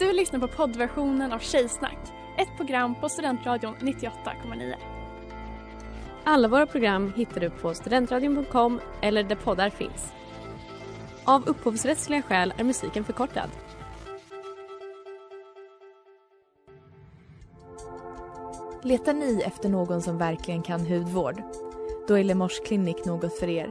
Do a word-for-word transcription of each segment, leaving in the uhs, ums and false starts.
Du lyssnar på poddversionen av Tjejsnack, ett program på Studentradion nittioåtta komma nio. Alla våra program hittar du på studentradion punkt com eller där poddar finns. Av upphovsrättsliga skäl är musiken förkortad. Letar ni efter någon som verkligen kan hudvård? Då är Lemors Klinik något för er.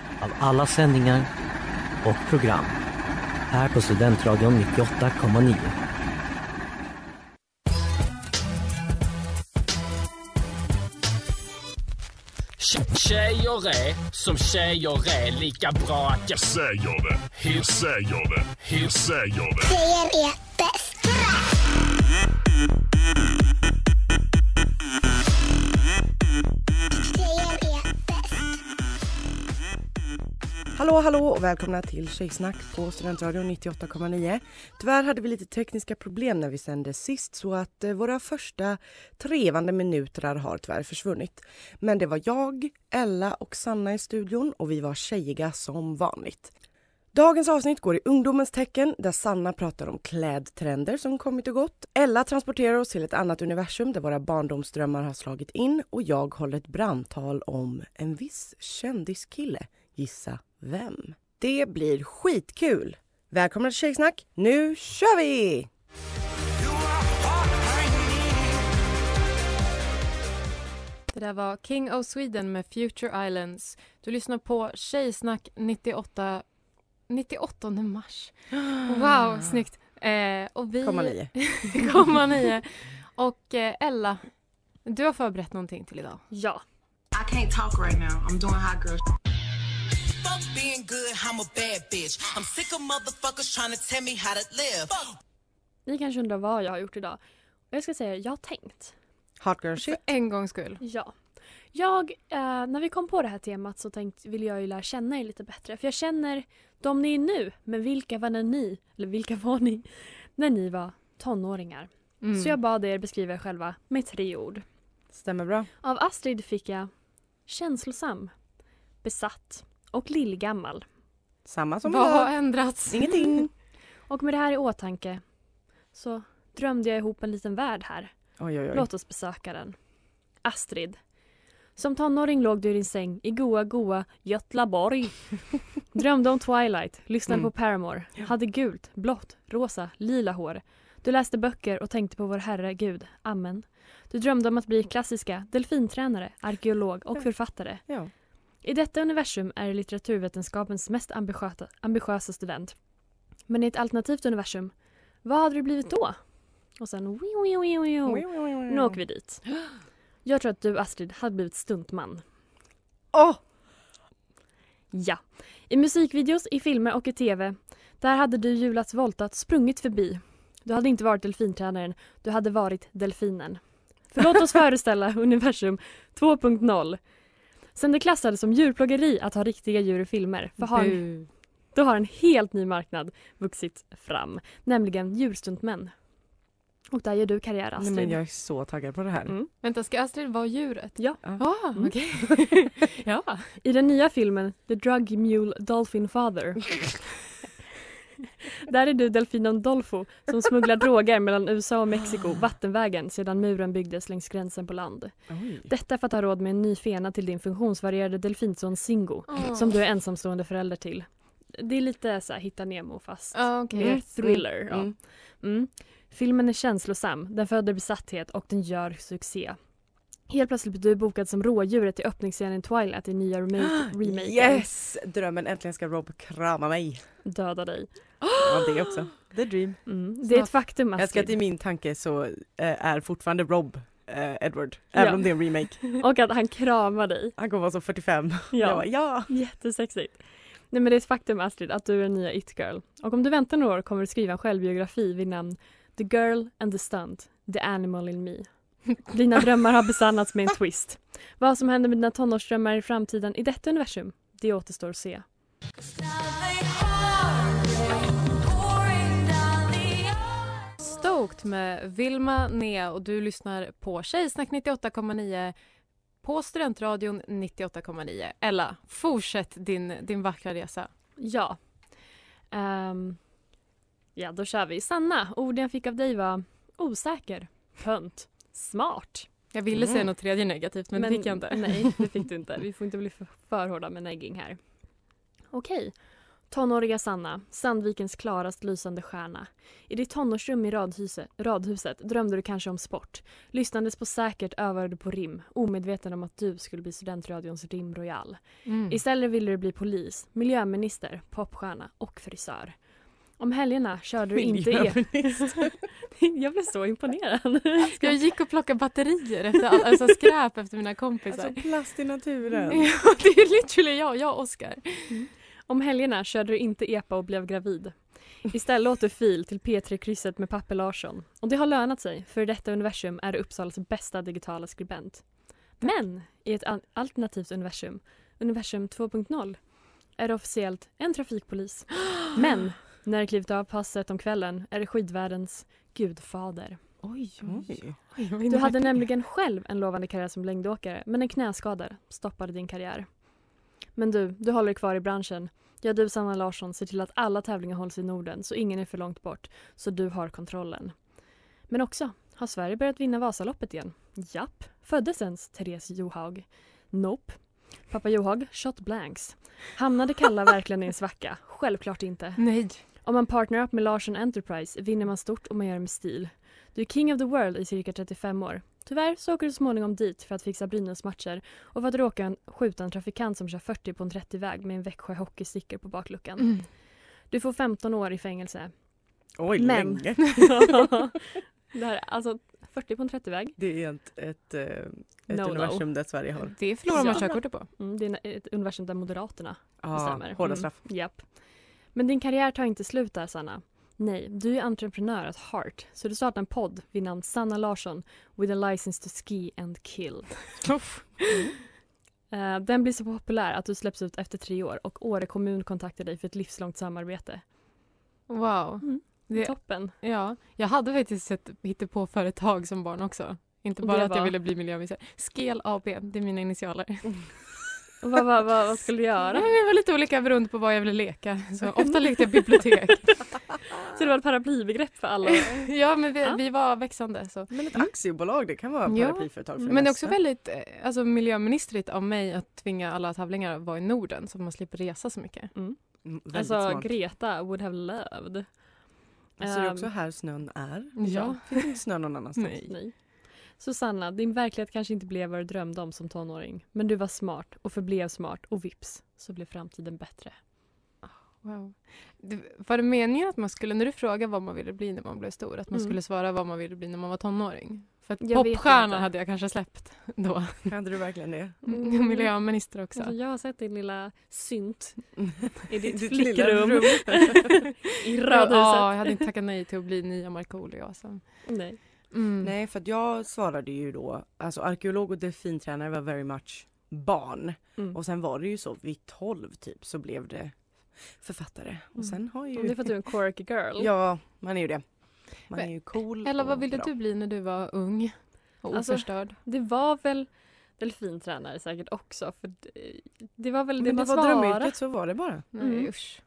av alla sändningar och program här på Studentradion nittioåtta komma nio. Tjejer är som tjejer är, lika bra att jag säger det. Hur säger det? Hur säger det? Tjejer är bäst. Hallå, hallå och välkomna till Tjejsnack på Studentradion nittioåtta komma nio. Tyvärr hade vi lite tekniska problem när vi sände sist, så att våra första trevande minuter har tyvärr försvunnit. Men det var jag, Ella och Sanna i studion, och vi var tjejiga som vanligt. Dagens avsnitt går i ungdomens tecken, där Sanna pratar om klädtrender som kommit och gått. Ella transporterar oss till ett annat universum där våra barndomsdrömmar har slagit in, och jag håller ett brandtal om en viss kändiskille. Gissa vem? Det blir skitkul! Välkomna till Tjejsnack, nu kör vi! Det där var King of Sweden med Future Islands. Du lyssnar på Tjejsnack nittioåtta, nittioåttonde mars. Wow, snyggt! Eh, och vi... Komma nio. Komma nio. Och eh, Ella, du har förberett någonting till idag. Ja. I can't talk right now, I'm doing hot girl shit. Ni kanske undrar vad jag har gjort idag. Och jag ska säga, jag har tänkt. Hot girl shit. För en gångs skull. Ja. Jag, eh, när vi kom på det här temat så tänkte, ville jag ju lära känna er lite bättre. För jag känner de ni är nu, men vilka var ni, eller vilka var ni när ni var tonåringar. Mm. Så jag bad er beskriva er själva med tre ord. Stämmer bra. Av Astrid fick jag känslosam, besatt och lillgammal. Samma som vad har ändrats? Ingenting. Och med det här i åtanke så drömde jag ihop en liten värld här. Oj, oj, oj. Låt oss besöka den. Astrid. Som tonåring låg du i din säng i goa goa Götlaborg. Drömde om Twilight, lyssnade mm. på Paramore. Hade gult, blått, rosa, lila hår. Du läste böcker och tänkte på vår herre Gud. Amen. Du drömde om att bli klassiska delfintränare, arkeolog och författare. Ja. I detta universum är litteraturvetenskapens mest ambitiösa, ambitiösa student. Men i ett alternativt universum, vad hade du blivit då? Och sen, nu åker vi dit. Jag tror att du, Astrid, hade blivit stuntman. Åh! Oh! Ja. I musikvideos, i filmer och i tv, där hade du julats voltat, sprungit förbi. Du hade inte varit delfintränaren, du hade varit delfinen. För låt oss föreställa universum två punkt noll. Sen det klassades som djurplågeri att ha riktiga djur i filmer. För har en, då har en helt ny marknad vuxit fram. Nämligen djurstuntmän. Och där gör du karriär, Astrid. Nej, men jag är så taggad på det här. Mm. Vänta, ska Astrid vara djuret? Ja. Ah, ah mm. okej. Okay. Ja. I den nya filmen The Drug Mule Dolphin Father. Där är du delfinen Dolfo som smugglar droger mellan U S A och Mexiko vattenvägen sedan muren byggdes längs gränsen på land. Oj. Detta för att ha råd med en ny fena till din funktionsvarierade delfinson Singo oh. som du är ensamstående förälder till. Det är lite så här, hitta Nemo fast oh, okay. mer thriller. Mm. Ja. Mm. Filmen är känslosam, den föder besatthet och den gör succé. Helt plötsligt blir du bokad som rådjuret i öppningsscenen Twilight i nya remaken. Yes! Drömmen, äntligen ska Rob krama mig. Döda dig. Ja, det också. The dream. Mm. Det är ett faktum, Astrid. Jag ska till min tanke så äh, är fortfarande Rob äh, Edward. Även ja. om det är en remake. Och att han kramar dig. Han kommer vara så fyrtiofem. Ja, bara, ja. Jättesexigt. Nej, men det är ett faktum, Astrid, att du är den nya it-girl. Och om du väntar några år kommer du skriva en självbiografi vid namn The Girl and the Stunt, The Animal in Me. Dina drömmar har besannats med en twist. Vad som händer med dina tonårsdrömmar i framtiden i detta universum, det återstår att se. Stoked med Vilma Nea och du lyssnar på Tjejsnack nittioåtta komma nio på Studentradion nittioåtta komma nio. Ella, fortsätt din, din vackra resa. Ja. Um, ja, då kör vi. Sanna, orden jag fick av dig var osäker, pönt, smart. Jag ville mm. säga något tredje negativt, men, men det fick jag inte. Nej, det fick du inte. Vi får inte bli för, för hårda med negging här. Okej. Tonåriga Sanna, Sandvikens klarast lysande stjärna. I ditt tonårsrum i radhuset, radhuset drömde du kanske om sport. Lyssnandes på säkert, övade på rim. Omedveten om att du skulle bli Studentradions rimroyal. Mm. Istället ville du bli polis, miljöminister, popstjärna och frisör. Om helgerna körde du inte er. Jag blev så imponerad. Jag gick och plockade batterier, efter, alltså skräp efter mina kompisar. Alltså plast i naturen. Ja, det är literally jag, jag och Oskar. Mm. Om helgerna körde du inte E P A och blev gravid. Istället åt du fil till P tre-krysset med Pappe Larsson. Och det har lönat sig, för i detta universum är du Uppsalas bästa digitala skribent. Men i ett alternativt universum, universum två punkt noll, är du officiellt en trafikpolis. Men när du klivit av passet om kvällen är du skidvärldens gudfader. Oj, oj, oj. Du hade nämligen själv en lovande karriär som längdåkare, men en knäskada stoppade din karriär. Men du, du håller dig kvar i branschen. Ja, du Sanna Larsson ser till att alla tävlingar hålls i Norden så ingen är för långt bort, så du har kontrollen. Men också, har Sverige börjat vinna Vasaloppet igen? Japp. Föddes ens Therese Johaug? Nope. Pappa Johaug shot blanks. Hamnade Kalla verkligen i en svacka? Självklart inte. Nej. Om man partnerar upp med Larsson Enterprise vinner man stort och man gör det med stil. Du är king of the world i cirka trettiofem år. Tyvärr så åker du småningom dit för att fixa Brynäs matcher och för att råka en, skjuta en trafikant som kör fyrtio på en trettio-väg med en Växjö hockeysticker på bakluckan. Mm. Du får femton år i fängelse. Oj, men... länge! Det här, alltså fyrtio på en trettio-väg. Det är ett, ett, ett no, universum no. där Sverige har. Det förlorar man körkortet på. Mm, det är ett universum där Moderaterna ah, bestämmer. Hårda straff. Mm, japp. Men din karriär tar inte slut där, Sanna. Nej, du är entreprenör at heart, så du startar en podd vid namn Sanna Larsson with a license to ski and kill. Mm. uh, den blir så populär att du släpps ut efter tre år och Åre kommun kontaktar dig för ett livslångt samarbete. Wow. Mm. Det, toppen. Ja, jag hade faktiskt sett hittat på företag som barn också. Inte bara att var... jag ville bli miljöminister. Skel A B, det är mina initialer. Mm. Och vad, vad, vad, vad skulle du göra? Nej, det var lite olika beroende på vad jag ville leka. Så ofta lekte jag bibliotek. Så det var ett paraplybegrepp för alla? Ja, men vi, ja. vi var växande. Så. Men ett aktiebolag, det kan vara ett paraplyföretag. Ja. Men det är också väldigt alltså, miljöministerigt av mig att tvinga alla tävlingar att vara i Norden. Så man slipper resa så mycket. Mm. Mm, alltså smart. Greta would have loved. Alltså um, det är också här snön är. Ja. Finns inte snö någon annanstans? Nej. Nej. Susanna, din verklighet kanske inte blev vad du drömde om som tonåring. Men du var smart och förblev smart och vips så blev framtiden bättre. Wow. Det, var det meningen att man skulle, när du frågade vad man ville bli när man blev stor, att man mm. skulle svara vad man ville bli när man var tonåring? För att jag popstjärna hade jag kanske släppt då. Hade du verkligen det? Mm. Miljöminister också. Alltså, jag har sett din lilla synt i ditt, ditt flickrum. rum. I radhuset. Ja, jag hade inte tackat nej till att bli nya Markoolio. Nej. Mm. Nej, för att jag svarade ju då, alltså arkeolog och delfintränare var very much barn. Mm. Och sen var det ju så, vid tolv typ så blev det författare. Mm. Och sen har ju... Det är för att du är en quirky girl. Ja, man är ju det. Man men, är ju cool. Eller vad ville bra. Du bli när du var ung och alltså, oförstörd? Det var väl delfintränare säkert också. För det, det var väl det man svarade. Men det var drömyrket så var det bara. Mm. Nej, usch.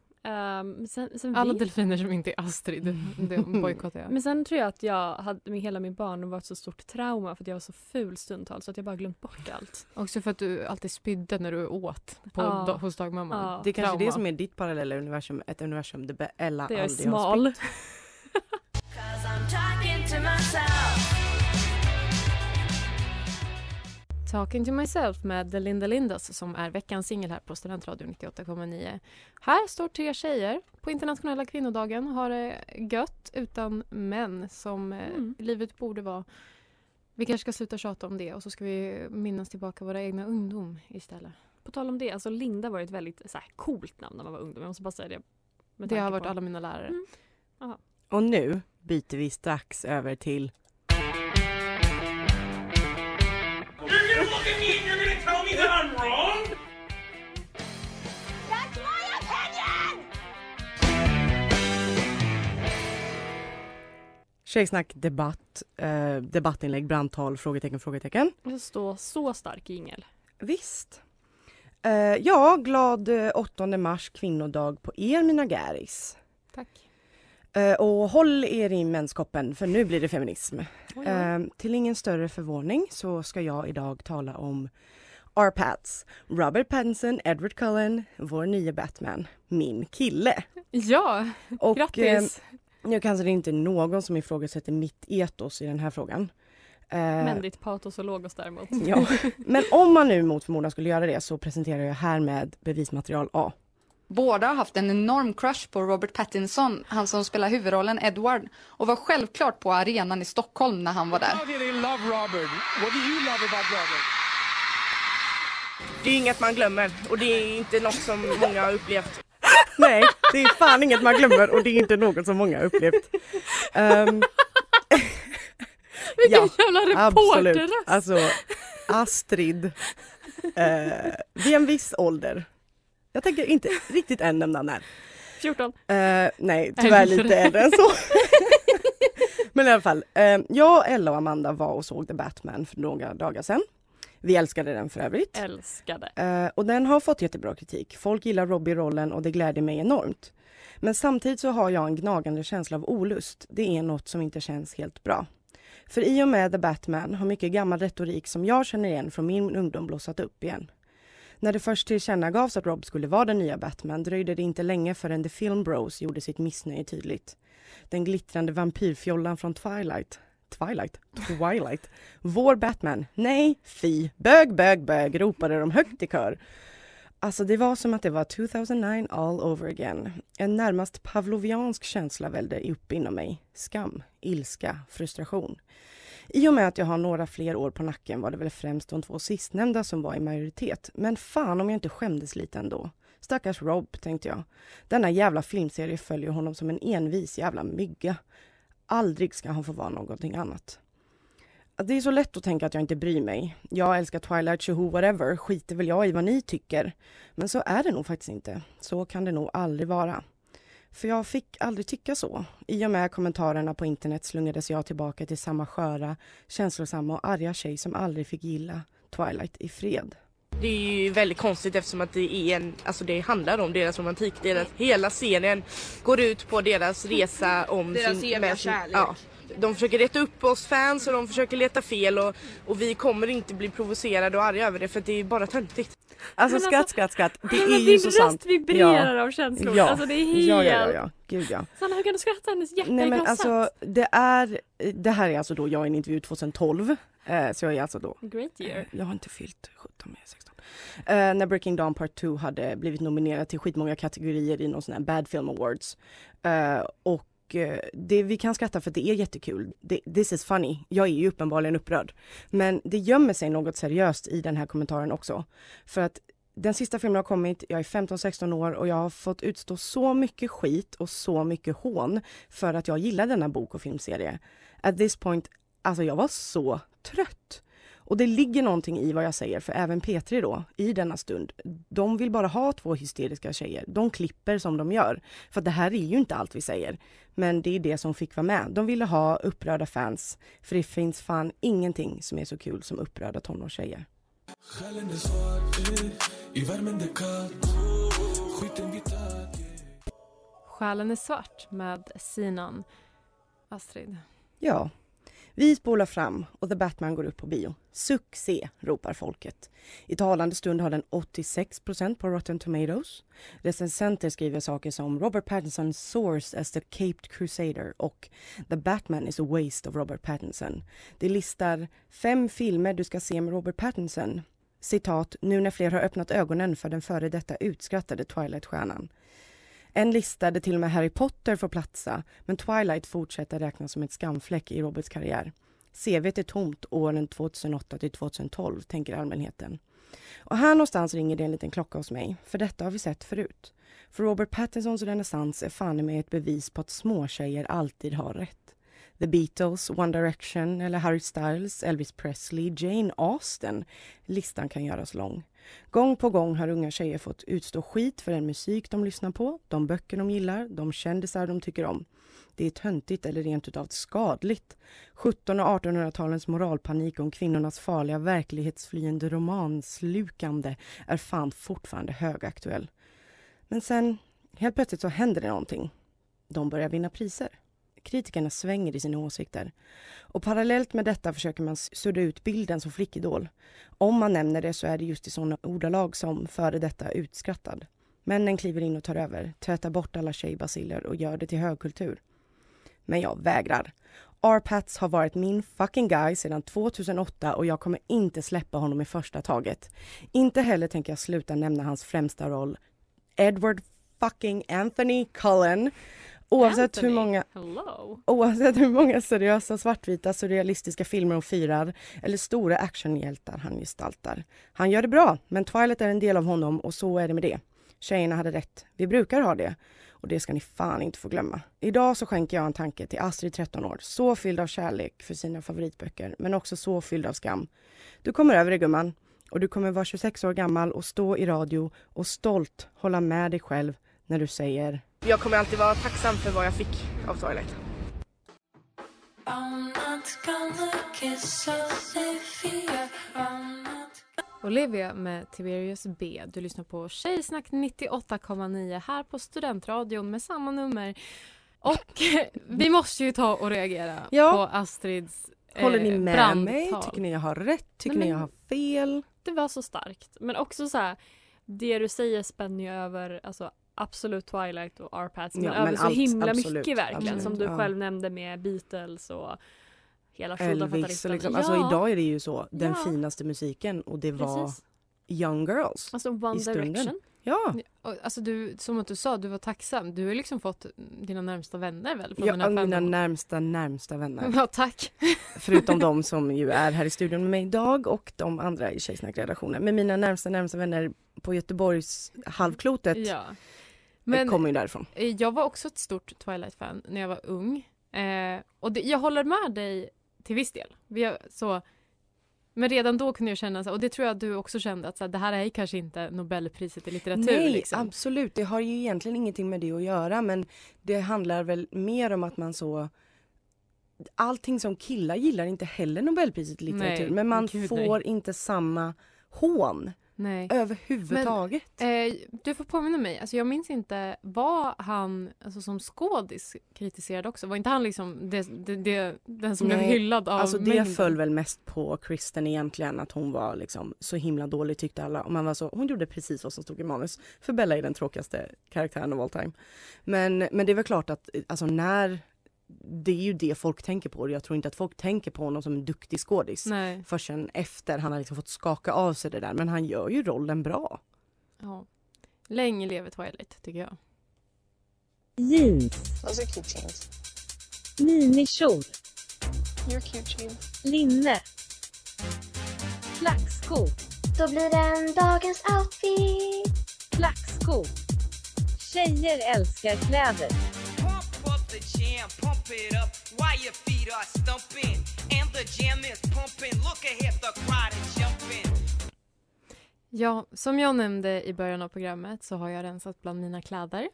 Um, sen, sen alla vi... delfiner som inte är Astrid, det bojkottar jag. Men sen tror jag att jag hade med hela min barn och var ett så stort trauma för att jag var så ful stundtals så att jag bara glömt bort allt. Också för att du alltid spydde när du åt på ah. da- hos dagmamman. Ah. Det är kanske trauma. Det som är ditt parallella universum, ett universum där Ella aldrig har spytt. Det är smal. Talking to myself med Linda Lindas som är veckans singel här på Studentradio nittioåtta komma nio. Här står tre tjejer på internationella kvinnodagen har det gött utan män som mm. livet borde vara. Vi kanske ska sluta tjata om det och så ska vi minnas tillbaka våra egna ungdom istället. På tal om det, alltså Linda var ett väldigt så här, coolt namn när man var ung. Jag måste bara säga det. Det har varit på alla mina lärare. Mm. Aha. Och nu byter vi strax över till... Tjejsnack, debatt, eh, debattinlägg, brandtal, frågetecken, frågetecken. Det står så stark jingel. Visst. Eh, ja, glad åttonde mars, kvinnodag på er, mina gäris. Tack. Eh, och håll er i mänskoppen, för nu blir det feminism. Oh, ja. eh, till ingen större förvåning så ska jag idag tala om our pats. Robert Pattinson, Edward Cullen, vår nya Batman, min kille. Ja, och, grattis. Eh, Nu kanske det inte är någon som ifrågasätter mitt etos i den här frågan. Men ditt patos och logos däremot. Ja. Men om man nu mot förmodan skulle göra det så presenterar jag här med bevismaterial A. Båda har haft en enorm crush på Robert Pattinson, han som spelar huvudrollen Edward, och var självklart på arenan i Stockholm när han var där. Det är inget man glömmer och det är inte något som många har upplevt. Nej, det är fan inget man glömmer och det är inte något som många har upplevt. Um, Vilken ja, jävla reporter! Alltså, Astrid, uh, vid en viss ålder. Jag tänker inte riktigt än nämna när. fjorton. Uh, nej, tyvärr lite äldre än så. Men i alla fall, uh, jag, Ella och Amanda var och såg The Batman för några dagar sedan. Vi älskade den för övrigt. Älskade. Uh, och den har fått jättebra kritik. Folk gillar Robbie-rollen och det gläder mig enormt. Men samtidigt så har jag en gnagande känsla av olust. Det är något som inte känns helt bra. För i och med The Batman har mycket gammal retorik som jag känner igen från min ungdom blossat upp igen. När det först tillkännagavs att Rob skulle vara den nya Batman dröjde det inte länge förrän The Film Bros gjorde sitt missnöje tydligt. Den glittrande vampyrfjollan från Twilight... Twilight, Twilight. Vår Batman. Nej, fi. Bög, bög, bög, ropade de högt i kör. Alltså det var som att det var tjugohundranion all over again. En närmast pavloviansk känsla vällde upp inom mig. Skam, ilska, frustration. I och med att jag har några fler år på nacken var det väl främst de två sistnämnda som var i majoritet. Men fan om jag inte skämdes lite ändå. Stackars Rob, tänkte jag. Denna jävla filmserie följer honom som en envis jävla mygga. Aldrig ska han få vara någonting annat. Det är så lätt att tänka att jag inte bryr mig. Jag älskar Twilight, tjoho, whatever. Skiter väl jag i vad ni tycker. Men så är det nog faktiskt inte. Så kan det nog aldrig vara. För jag fick aldrig tycka så. I och med kommentarerna på internet slungades jag tillbaka till samma sköra, känslosamma och arga tjej som aldrig fick gilla Twilight i fred. Det är ju väldigt konstigt eftersom att det, är en, alltså det handlar om deras romantik. Deras, hela scenen går ut på deras resa om deras sin, med sin, ja. De försöker reta upp oss fans och de försöker leta fel. Och, och vi kommer inte bli provocerade och arga över det för att det är bara töntigt. Alltså men skratt, skratt, skratt. Det är ju så sant. Din röst vibrerar ja. Av känslor. Ja. Alltså det är helt... Ja, ja, ja, ja. Gud, ja. Sanna, hur kan du skratta hennes hjärta? Nej, men alltså, det, är, det här är alltså då, jag är i en intervju tjugotolv. Så jag är alltså då... Great year. Jag har inte fyllt sjutton med sexton. Uh, när Breaking Dawn Part två hade blivit nominerad till skitmånga kategorier i någon sån här Bad Film Awards. Uh, och uh, det vi kan skratta för det är jättekul. Det, this is funny. Jag är ju uppenbarligen upprörd. Men det gömmer sig något seriöst i den här kommentaren också. För att den sista filmen har kommit, jag är femton sexton år och jag har fått utstå så mycket skit och så mycket hån för att jag gillar denna bok- och filmserie. At this point, alltså jag var så... trött. Och det ligger någonting i vad jag säger, för även Petri då, i denna stund, de vill bara ha två hysteriska tjejer. De klipper som de gör. För det här är ju inte allt vi säger. Men det är det som fick vara med. De ville ha upprörda fans, för det finns fan ingenting som är så kul som upprörda tonårstjejer. Själen är svart med Sinan Astrid. Ja. Vi spolar fram och The Batman går upp på bio. Succé, ropar folket. I talande stund har den åttiosex procent på Rotten Tomatoes. Recensenter skriver saker som Robert Pattinson soars as the Caped Crusader och The Batman is a waste of Robert Pattinson. Det listar fem filmer du ska se med Robert Pattinson. Citat, nu när fler har öppnat ögonen för den före detta utskrattade Twilight-stjärnan. En lista där till och med Harry Potter får platsa, men Twilight fortsätter räknas som ett skamfläck i Roberts karriär. C V:t är tomt åren tjugohundraåtta till tjugotolv, tänker allmänheten. Och här någonstans ringer det en liten klocka hos mig, för detta har vi sett förut. För Robert Pattinsons renässans är fan med ett bevis på att små tjejer alltid har rätt. The Beatles, One Direction eller Harry Styles, Elvis Presley, Jane Austen. Listan kan göras lång. Gång på gång har unga tjejer fått utstå skit för den musik de lyssnar på, de böcker de gillar, de kändisar de tycker om. Det är töntigt eller rent utav skadligt. sjuttonhundra- och artonhundratalens moralpanik om kvinnornas farliga verklighetsflyende romanslukande är fan fortfarande högaktuell. Men sen, helt plötsligt så händer det någonting. De börjar vinna priser. Kritikerna svänger i sina åsikter. Och parallellt med detta försöker man sudda ut bilden som flickidol. Om man nämner det så är det just i sådana ordalag som före detta utskrattad. Männen kliver in och tar över, tvättar bort alla tjejbaciller och gör det till högkultur. Men jag vägrar. R-Pats har varit min fucking guy sedan två tusen åtta och jag kommer inte släppa honom i första taget. Inte heller tänker jag sluta nämna hans främsta roll, Edward fucking Anthony Cullen. Oavsett hur, många, oavsett hur många seriösa, svartvita, surrealistiska filmer och firar eller stora actionhjältar han gestaltar. Han gör det bra, men Twilight är en del av honom och så är det med det. Tjejerna hade rätt. Vi brukar ha det. Och det ska ni fan inte få glömma. Idag så skänker jag en tanke till Astrid tretton år. Så fylld av kärlek för sina favoritböcker, men också så fylld av skam. Du kommer över det, gumman. Och du kommer vara tjugosex år gammal och stå i radio och stolt hålla med dig själv när du säger... Jag kommer alltid vara tacksam för vad jag fick av Twilight. Olivia med Tiberius B. Du lyssnar på Tjejsnack nittioåtta komma nio här på Studentradion med samma nummer. Och vi måste ju ta och reagera ja. på Astrids brandtal. Håller ni med brandtal. mig? Tycker ni jag har rätt? Tycker Nej, ni jag har fel? Det var så starkt. Men också så här, det du säger spänner ju över... Alltså, absolut Twilight och R-Pats, men, ja, men över så allt, himla absolut, mycket verkligen. Absolut, som du ja. själv nämnde med Beatles och hela Elvis. Och liksom, ja. Alltså idag är det ju så, den ja. finaste musiken och det Precis. var Young Girls. Alltså One Direction. Ja. Alltså du, som att du sa, du var tacksam. Du har liksom fått dina närmsta vänner väl? Från ja, mina, mina närmsta, närmsta vänner. Ja, tack. Förutom de som ju är här i studion med mig idag och de andra i Tjejsnack-redaktionen. Men mina närmsta, närmsta vänner på Göteborgs halvklotet. Ja. Men kommer ju därifrån. Jag var också ett stort Twilight-fan när jag var ung. Eh, och det, jag håller med dig till viss del. Vi har, så, men redan då kunde jag känna, och det tror jag du också kände, att så här, det här är kanske inte Nobelpriset i litteratur. Nej, liksom. Absolut. Det har ju egentligen ingenting med det att göra. Men det handlar väl mer om att man så... Allting som killar gillar inte heller Nobelpriset i litteratur. Nej, men man gud, får nej. inte samma hån. Nej. Överhuvudtaget. Men, eh, du får påminna mig. Alltså, jag minns inte, var han alltså, som skådis kritiserad också? Var inte han liksom det, det, det, den som Nej. blev hyllad av alltså, det mängden? Föll väl mest på Kristen egentligen, att hon var liksom, så himla dålig tyckte alla. Och man var så, hon gjorde precis vad som stod i manus. För Bella är den tråkigaste karaktären av all time. Men, men det är väl klart att alltså, när... Det är ju det folk tänker på. Jag tror inte att folk tänker på honom som en duktig skådis. Nej. Förrän efter. Han har liksom fått skaka av sig det där. Men han gör ju rollen bra. Ja. Länge lever Twilight, tycker jag. Jeans. Those are cute jeans. Minikjol. You're cute jeans. Linne. Flaxsko. Då blir den dagens outfit. Flaxsko. Tjejer älskar kläder. Ja, som jag nämnde i början av programmet så har jag rensat bland mina kläder.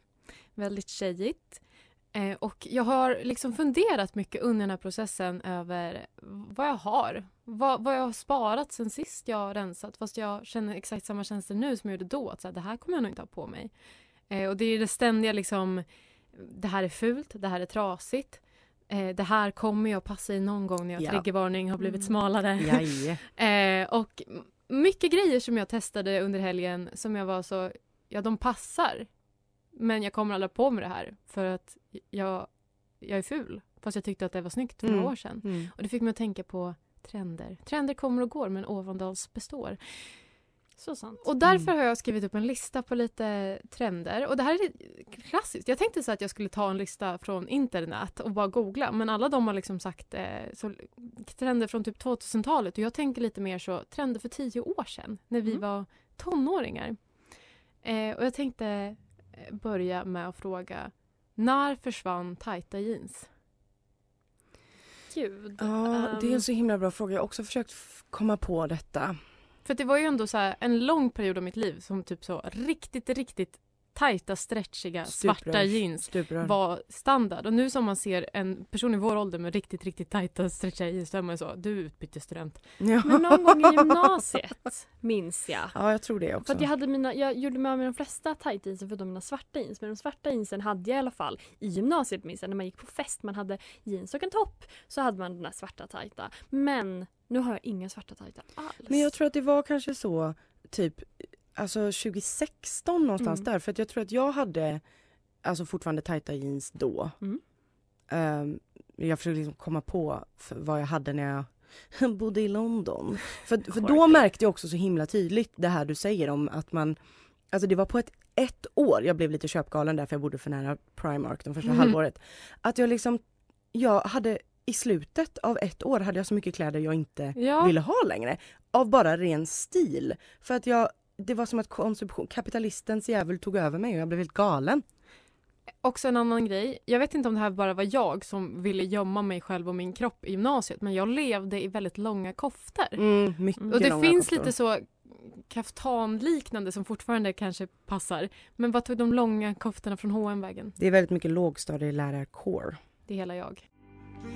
Väldigt tjejigt. Eh, och jag har liksom funderat mycket under den här processen över vad jag har. Vad, vad jag har sparat sen sist jag har rensat. Fast jag känner exakt samma känslor nu som jag gjorde då. Att så här, det här kommer jag nog inte ha på mig. Eh, och det är det ständiga liksom... Det här är fult, det här är trasigt. Eh, det här kommer jag passa i någon gång när jag ja. triggervarning har blivit smalare. eh, och mycket grejer som jag testade under helgen som jag var så, ja de passar. Men jag kommer aldrig på med det här för att jag, jag är ful. Fast jag tyckte att det var snyggt för mm. några år sedan. Mm. Och det fick mig att tänka på trender. Trender kommer och går men Åvandals består. Så sant. Och därför har jag skrivit upp en lista på lite trender. Och det här är klassiskt. Jag tänkte så att jag skulle ta en lista från internet och bara googla. Men alla de har liksom sagt eh, så, trender från typ tjugohundratalet. Och jag tänker lite mer så trender för tio år sedan. När vi mm. var tonåringar. Eh, och jag tänkte börja med att fråga. När försvann tajta jeans? Gud. Ja, det är en så himla bra fråga. Jag har också försökt f- komma på detta. För det var ju ändå så här en lång period av mitt liv som typ så riktigt, riktigt tajta, stretchiga, stuprör, svarta jeans stuprör. var standard. Och nu som man ser en person i vår ålder med riktigt, riktigt tajta, stretchiga jeans, då är man så, du utbyter student. Ja. Men någon gång i gymnasiet minns jag. Ja, jag tror det också. För att jag, hade mina, jag gjorde mig av med de flesta tajta jeansen förutom mina svarta jeans. Men de svarta jeansen hade jag i alla fall i gymnasiet, minns jag. När man gick på fest, man hade jeans och en topp, så hade man den här svarta tajta. Men nu har jag inga svarta tajta alls. Men jag tror att det var kanske så typ alltså tjugosexton någonstans mm. där. För att jag tror att jag hade alltså fortfarande tajta jeans då. Mm. Um, jag försökte liksom komma på vad jag hade när jag bodde i London. För, för då märkte jag också så himla tydligt det här du säger om att man... Alltså det var på ett, ett år jag blev lite köpgalen där, för jag bodde för nära Primark de första mm. halvåret. Att jag liksom... Jag hade... I slutet av ett år hade jag så mycket kläder jag inte ja. ville ha längre. Av bara ren stil. För att jag, det var som att konsumtion, kapitalistens jävel tog över mig och jag blev helt galen. Också en annan grej. Jag vet inte om det här bara var jag som ville gömma mig själv och min kropp i gymnasiet. Men jag levde i väldigt långa koftor. Mm, mycket långa. Och det finns koftor. Lite så kaftanliknande som fortfarande kanske passar. Men vad tog de långa koftorna från H och M vägen? Det är väldigt mycket lågstadielärarkår. Det är hela jag.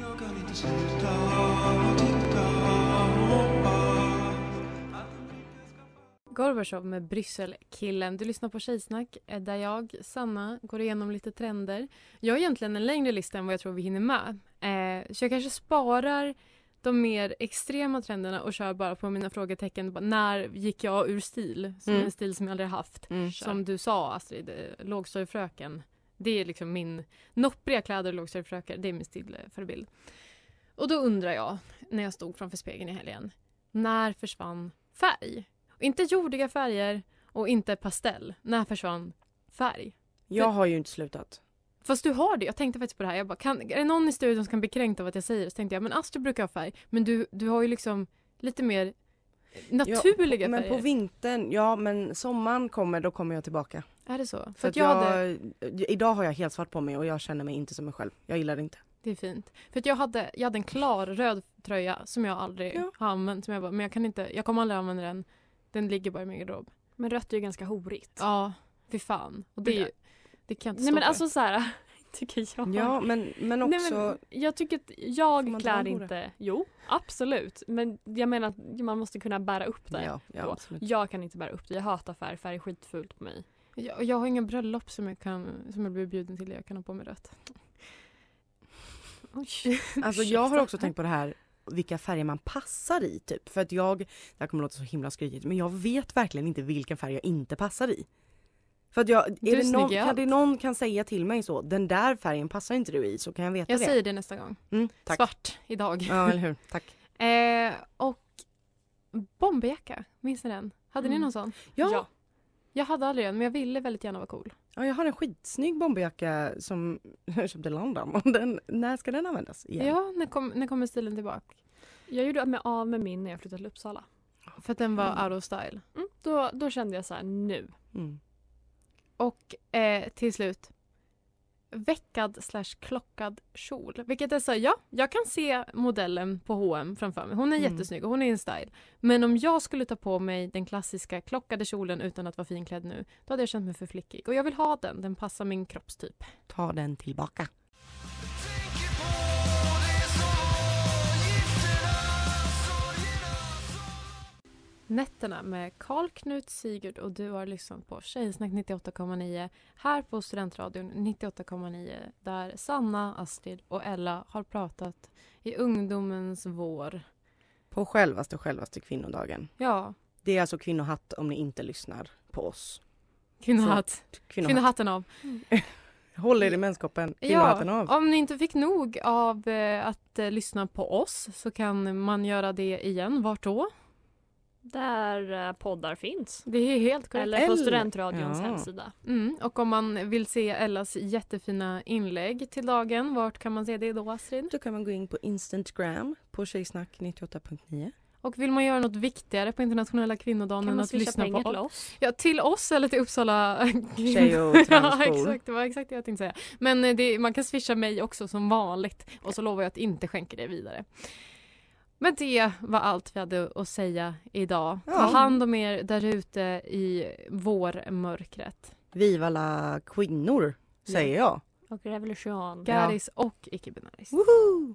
Jag kan inte sitta och titta och Gorbachev med Brysselkillen. Du lyssnar på Tjejsnack där jag, Sanna, går igenom lite trender. Jag har egentligen en längre lista än vad jag tror vi hinner med. Eh, så jag kanske sparar de mer extrema trenderna och kör bara på mina frågetecken. När gick jag ur stil? Som mm. en stil som jag aldrig haft. Mm, som du sa, Astrid, lågstadiefröken. Det är liksom min noppriga kläder och lågstadiefrökar. Det är min stilförbild. Och då undrar jag, när jag stod framför spegeln i helgen. När försvann färg? Och inte jordiga färger och inte pastell. När försvann färg? Jag För, har ju inte slutat. Fast du har det. Jag tänkte faktiskt på det här. Jag bara, kan, är det någon i studion som kan bli kränkt av att jag säger det? Så tänkte jag, men Astrid brukar ha färg. Men du, du har ju liksom lite mer naturliga ja, men färger. Men på vintern, ja men sommaren kommer, då kommer jag tillbaka. Är det så? För, för att jag, jag hade... Idag har jag helt svart på mig och jag känner mig inte som mig själv. Jag gillar det inte. Det är fint. För att jag hade, jag hade en klar röd tröja som jag aldrig ja. har använt. Som jag bara, men jag, kan inte, jag kommer aldrig använda den. Den ligger bara i min garderob. Men rött är ju ganska horigt. Ja, fy fan. Och det, det, det kan jag inte stå Nej men för. Alltså så här, tycker jag. Ja, men, men också... Nej, men jag tycker att jag klär inte... Jo, absolut. Men jag menar att man måste kunna bära upp det. Ja, ja, jag kan inte bära upp det. Jag hatar färg. Färg är skitfult på mig. Jag, jag har inga bröllop som jag, kan, som jag blir bjuden till. Jag kan ha på mig rött. Oj. Alltså jag har också tänkt på det här. Vilka färger man passar i typ. För att jag, det här kommer låta så himla skrytigt. Men jag vet verkligen inte vilken färg jag inte passar i. För att jag, är det någon, kan det någon kan säga till mig så. Den där färgen passar inte du i, så kan jag veta jag det. Jag säger det nästa gång. Mm, tack. Svart idag. Ja, eller hur? Tack. Eh, och bomberjacka, minns ni den? Hade mm. ni någon sån? Ja. ja. Jag hade aldrig en, men jag ville väldigt gärna vara cool. Ja, jag har en skitsnygg bomberjacka som jag köpte i London. Den, när ska den användas igen? Ja, när, kom, när kommer stilen tillbaka? Jag gjorde mig av med min när jag flyttade till Uppsala. För att den var mm. out of style. Mm. Då, då kände jag så här, nu. Mm. Och eh, till slut, veckad slash klockad kjol. Vilket är så här, ja, jag kan se modellen på H och M framför mig. Hon är mm. jättesnygg och hon är en style. Men om jag skulle ta på mig den klassiska klockade kjolen utan att vara finklädd nu, då hade jag känt mig för flickig. Och jag vill ha den, den passar min kroppstyp. Ta den tillbaka. Nätterna med Karl, Knut, Sigurd och du har lyssnat på Tjejsnack nittioåtta komma nio här på Studentradion nittioåtta komma nio där Sanna, Astrid och Ella har pratat i ungdomens vår. På självaste självaste kvinnodagen. Ja. Det är alltså kvinnohatt om ni inte lyssnar på oss. Kvinnohatt. Så, kvinnohatt. Kvinnohatten av. Mm. Håll er i mänskoppen. Kvinnohatten ja, av. Om ni inte fick nog av eh, att eh, lyssna på oss så kan man göra det igen. Vart då? Där poddar finns. Det är helt korrekt. Eller på Studentradions ja. hemsida. Mm. Och om man vill se Ellas jättefina inlägg till dagen, vart kan man se det då, Astrid? Då kan man gå in på Instagram på Tjejsnack nittioåtta punkt nio. Och vill man göra något viktigare på internationella kvinnodagen än att lyssna på till oss? Ja, till oss eller till Uppsala tjej och ja, exakt, det var exakt det jag tänkte säga. Men det, man kan swisha mig också som vanligt. Och så lovar jag att inte skänka det vidare. Men det var allt vi hade att säga idag. Ja. Ta hand om er där ute i vårmörkret. Viva la kvinnor, säger jag. Och revolution. Garis ja. och icke-binaris. Woohoo!